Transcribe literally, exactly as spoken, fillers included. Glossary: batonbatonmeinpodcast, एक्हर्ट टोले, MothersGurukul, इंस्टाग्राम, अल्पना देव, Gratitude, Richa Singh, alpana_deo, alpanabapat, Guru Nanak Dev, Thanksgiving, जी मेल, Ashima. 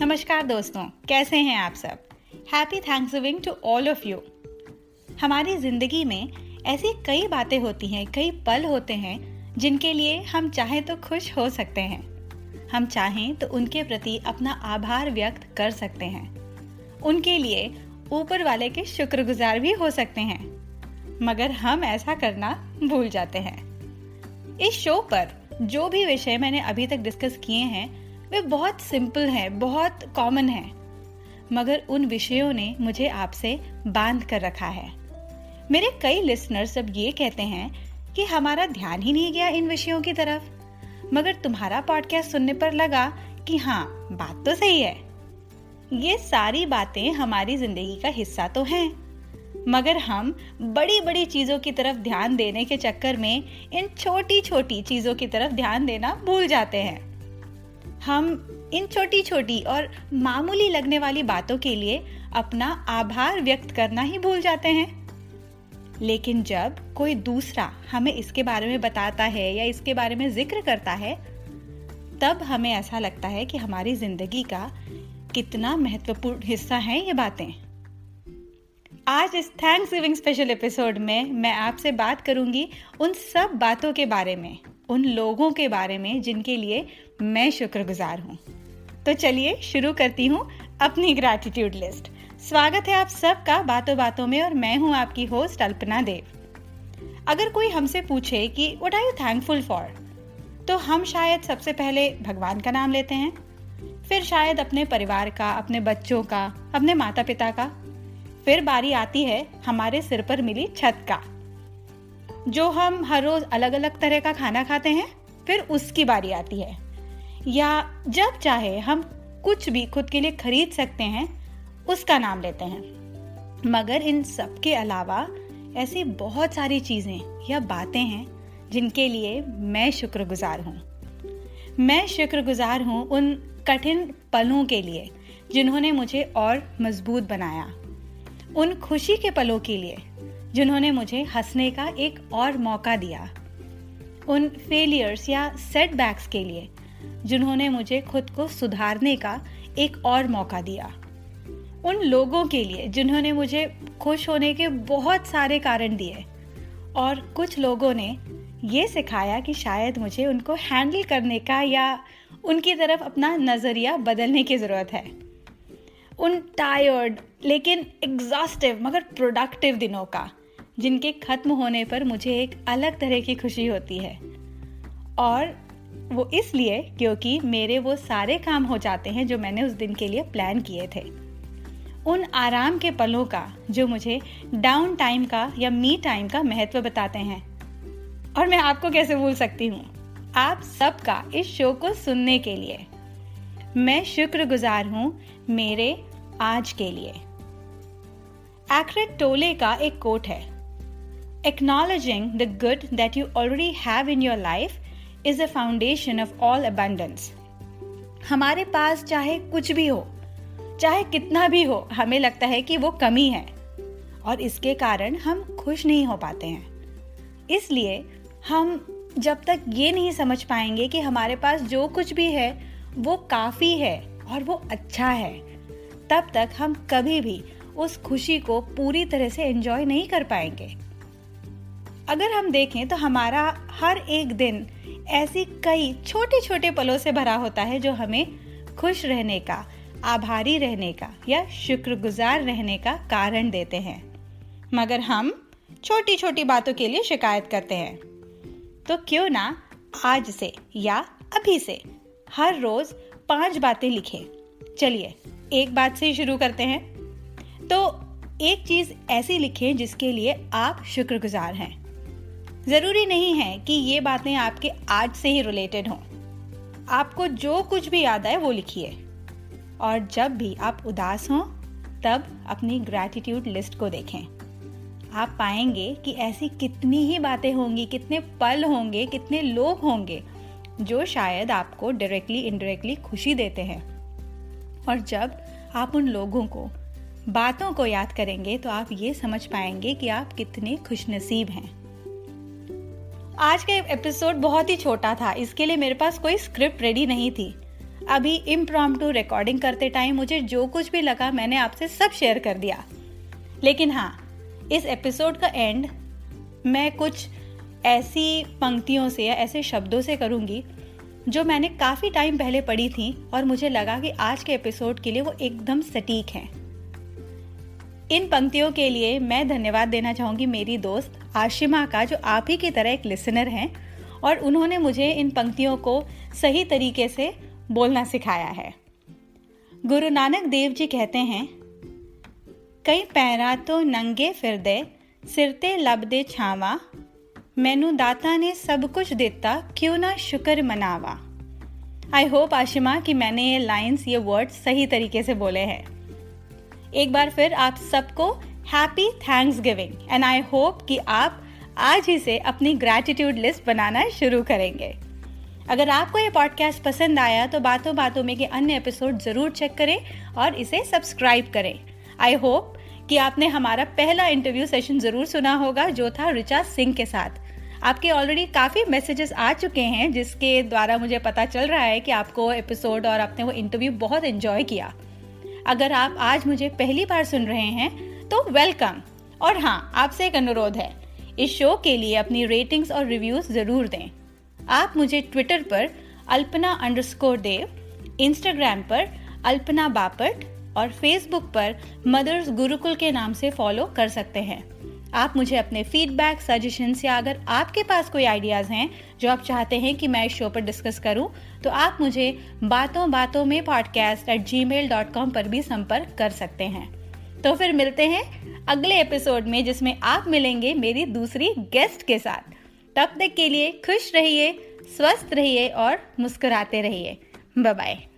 नमस्कार दोस्तों, कैसे हैं आप सब। Happy Thanksgiving to all of you. हमारी ज़िंदगी में ऐसी कई बातें होती हैं, कई पल होते हैं जिनके लिए हम चाहें तो खुश हो सकते हैं, हम चाहें तो उनके प्रति अपना आभार व्यक्त कर सकते हैं, उनके लिए ऊपर वाले के शुक्रगुजार भी हो सकते हैं, मगर हम ऐसा करना भूल जाते हैं। इस शो पर जो भी विषय मैंने अभी तक डिस्कस किए हैं वे बहुत सिंपल हैं, बहुत कॉमन हैं, मगर उन विषयों ने मुझे आपसे बांध कर रखा है। मेरे कई लिसनर्स अब ये कहते हैं कि हमारा ध्यान ही नहीं गया इन विषयों की तरफ, मगर तुम्हारा पॉडकास्ट सुनने पर लगा कि हाँ, बात तो सही है। ये सारी बातें हमारी जिंदगी का हिस्सा तो हैं, मगर हम बड़ी बड़ी चीज़ों की तरफ ध्यान देने के चक्कर में इन छोटी छोटी चीज़ों की तरफ ध्यान देना भूल जाते हैं। हम इन छोटी छोटी और मामूली लगने वाली बातों के लिए अपना आभार व्यक्त करना ही भूल जाते हैं। लेकिन जब कोई दूसरा हमें इसके बारे में बताता है या इसके बारे में जिक्र करता है, तब हमें ऐसा लगता है कि हमारी जिंदगी का कितना महत्वपूर्ण हिस्सा है ये बातें। आज इस थैंक्सगिविंग स्पेशल एपिसोड में मैं आपसे बात करूंगी उन सब बातों के बारे में, उन लोगों के बारे में जिनके लिए मैं शुक्रगुजार हूँ। तो चलिए शुरू करती हूँ अपनी ग्रैटिट्यूड लिस्ट। स्वागत है आप सबका बातों बातों में, और मैं हूँ आपकी होस्ट अल्पना देव। अगर कोई हमसे पूछे कि what are you thankful for, तो हम शायद सबसे पहले भगवान का नाम लेते हैं, फिर शायद अपने परिवार का, अपने बच्चों का, अपने माता पिता का, फिर बारी आती है हमारे सिर पर मिली छत का। जो हम हर रोज अलग अलग तरह का खाना खाते हैं, फिर उसकी बारी आती है। या जब चाहे हम कुछ भी खुद के लिए खरीद सकते हैं, उसका नाम लेते हैं। मगर इन सब के अलावा ऐसी बहुत सारी चीज़ें या बातें हैं जिनके लिए मैं शुक्रगुजार हूँ। मैं शुक्रगुजार हूँ उन कठिन पलों के लिए जिन्होंने मुझे और मजबूत बनाया, उन खुशी के पलों के लिए जिन्होंने मुझे हंसने का एक और मौका दिया, उन फेलियर्स या सेटबैक्स के लिए जिन्होंने मुझे खुद को सुधारने का एक और मौका दिया, उन लोगों के लिए जिन्होंने मुझे खुश होने के बहुत सारे कारण दिए, और कुछ लोगों ने ये सिखाया कि शायद मुझे उनको हैंडल करने का या उनकी तरफ अपना नज़रिया बदलने की ज़रूरत है। उन टायर्ड लेकिन एग्जॉस्टिव मगर प्रोडक्टिव दिनों का, जिनके ख़त्म होने पर मुझे एक अलग तरह की खुशी होती है, और वो इसलिए क्योंकि मेरे वो सारे काम हो जाते हैं जो मैंने उस दिन के लिए प्लान किए थे। उन आराम के पलों का जो मुझे डाउन टाइम का या मी टाइम का महत्व बताते हैं। और मैं आपको कैसे भूल सकती हूँ, आप सबका इस शो को सुनने के लिए। मैं शुक्रगुजार हूँ मेरे आज के लिए। एक्हर्ट टोले का एक कोट है, acknowledging the good that you already have in your life is the foundation of all abundance. हमारे पास चाहे कुछ भी हो, चाहे कितना भी हो, हमें लगता है कि वो कमी है, और इसके कारण हम खुश नहीं हो पाते हैं। इसलिए हम जब तक ये नहीं समझ पाएंगे कि हमारे पास जो कुछ भी है वो काफ़ी है और वो अच्छा है, तब तक हम कभी भी उस खुशी को पूरी तरह से एंजॉय नहीं कर पाएंगे। अगर हम देखें तो हमारा हर एक दिन ऐसी कई छोटे छोटे पलों से भरा होता है जो हमें खुश रहने का, आभारी रहने का या शुक्रगुजार रहने का कारण देते हैं, मगर हम छोटी छोटी बातों के लिए शिकायत करते हैं। तो क्यों ना आज से या अभी से हर रोज पांच बातें लिखें। चलिए एक बात से शुरू करते हैं। तो एक चीज़ ऐसी लिखें जिसके लिए आप शुक्रगुजार हैं। ज़रूरी नहीं है कि ये बातें आपके आज से ही रिलेटेड हों, आपको जो कुछ भी याद आए वो लिखिए। और जब भी आप उदास हों तब अपनी ग्रैटिट्यूड लिस्ट को देखें, आप पाएंगे कि ऐसी कितनी ही बातें होंगी, कितने पल होंगे, कितने लोग होंगे जो शायद आपको डायरेक्टली इनडायरेक्टली खुशी देते हैं। और जब आप उन लोगों को, बातों को याद करेंगे तो आप ये समझ पाएंगे कि आप कितने खुशनसीब हैं। आज का एपिसोड बहुत ही छोटा था, इसके लिए मेरे पास कोई स्क्रिप्ट रेडी नहीं थी। अभी इम्प्रॉम्प्टू रिकॉर्डिंग करते टाइम मुझे जो कुछ भी लगा मैंने आपसे सब शेयर कर दिया। लेकिन हाँ, इस एपिसोड का एंड मैं कुछ ऐसी पंक्तियों से या ऐसे शब्दों से करूँगी जो मैंने काफ़ी टाइम पहले पढ़ी थी और मुझे लगा कि आज के एपिसोड के लिए वो एकदम सटीक हैं। इन पंक्तियों के लिए मैं धन्यवाद देना चाहूँगी मेरी दोस्त आशिमा का, जो आप ही की तरह एक लिसनर हैं और उन्होंने मुझे इन पंक्तियों को सही तरीके से बोलना सिखाया है। गुरु नानक देव जी कहते हैं, कई पैरा तो नंगे फिरदे सिरते लब दे छावा, मैनू दाता ने सब कुछ देता क्यों ना शुक्र मनावा। आई होप आशिमा कि मैंने ये लाइन्स, ये वर्ड्स सही तरीके से बोले हैं। एक बार फिर आप सबको happy Thanksgiving and I hope कि आप आज ही से अपनी ग्रैटिट्यूड लिस्ट बनाना शुरू करेंगे। अगर आपको ये पॉडकास्ट पसंद आया तो बातों बातों में के अन्य एपिसोड ज़रूर चेक करें और इसे सब्सक्राइब करें। आई होप कि आपने हमारा पहला इंटरव्यू सेशन ज़रूर सुना होगा, जो था रिचा सिंह के साथ। आपके ऑलरेडी काफ़ी मैसेजेस आ चुके हैं जिसके द्वारा मुझे पता चल रहा है कि आपको एपिसोड और आपने वो इंटरव्यू बहुत एंजॉय किया। अगर आप आज मुझे पहली बार सुन रहे हैं तो वेलकम। और हाँ, आपसे एक अनुरोध है, इस शो के लिए अपनी रेटिंग्स और रिव्यूज़ ज़रूर दें। आप मुझे ट्विटर पर अल्पना अंडरस्कोर देव, इंस्टाग्राम पर अल्पनाबापट और फेसबुक पर मदर्स गुरुकुल के नाम से फॉलो कर सकते हैं। आप मुझे अपने फीडबैक, सजेशन्स या अगर आपके पास कोई आइडियाज़ हैं जो आप चाहते हैं कि मैं इस शो पर डिस्कस करूं, तो आप मुझे बातों बातों में podcast at जी मेल dot com पर भी संपर्क कर सकते हैं। तो फिर मिलते हैं अगले एपिसोड में, जिसमें आप मिलेंगे मेरी दूसरी गेस्ट के साथ। तब तक के लिए खुश रहिए, स्वस्थ रहिए और मुस्कुराते रहिए। Bye bye.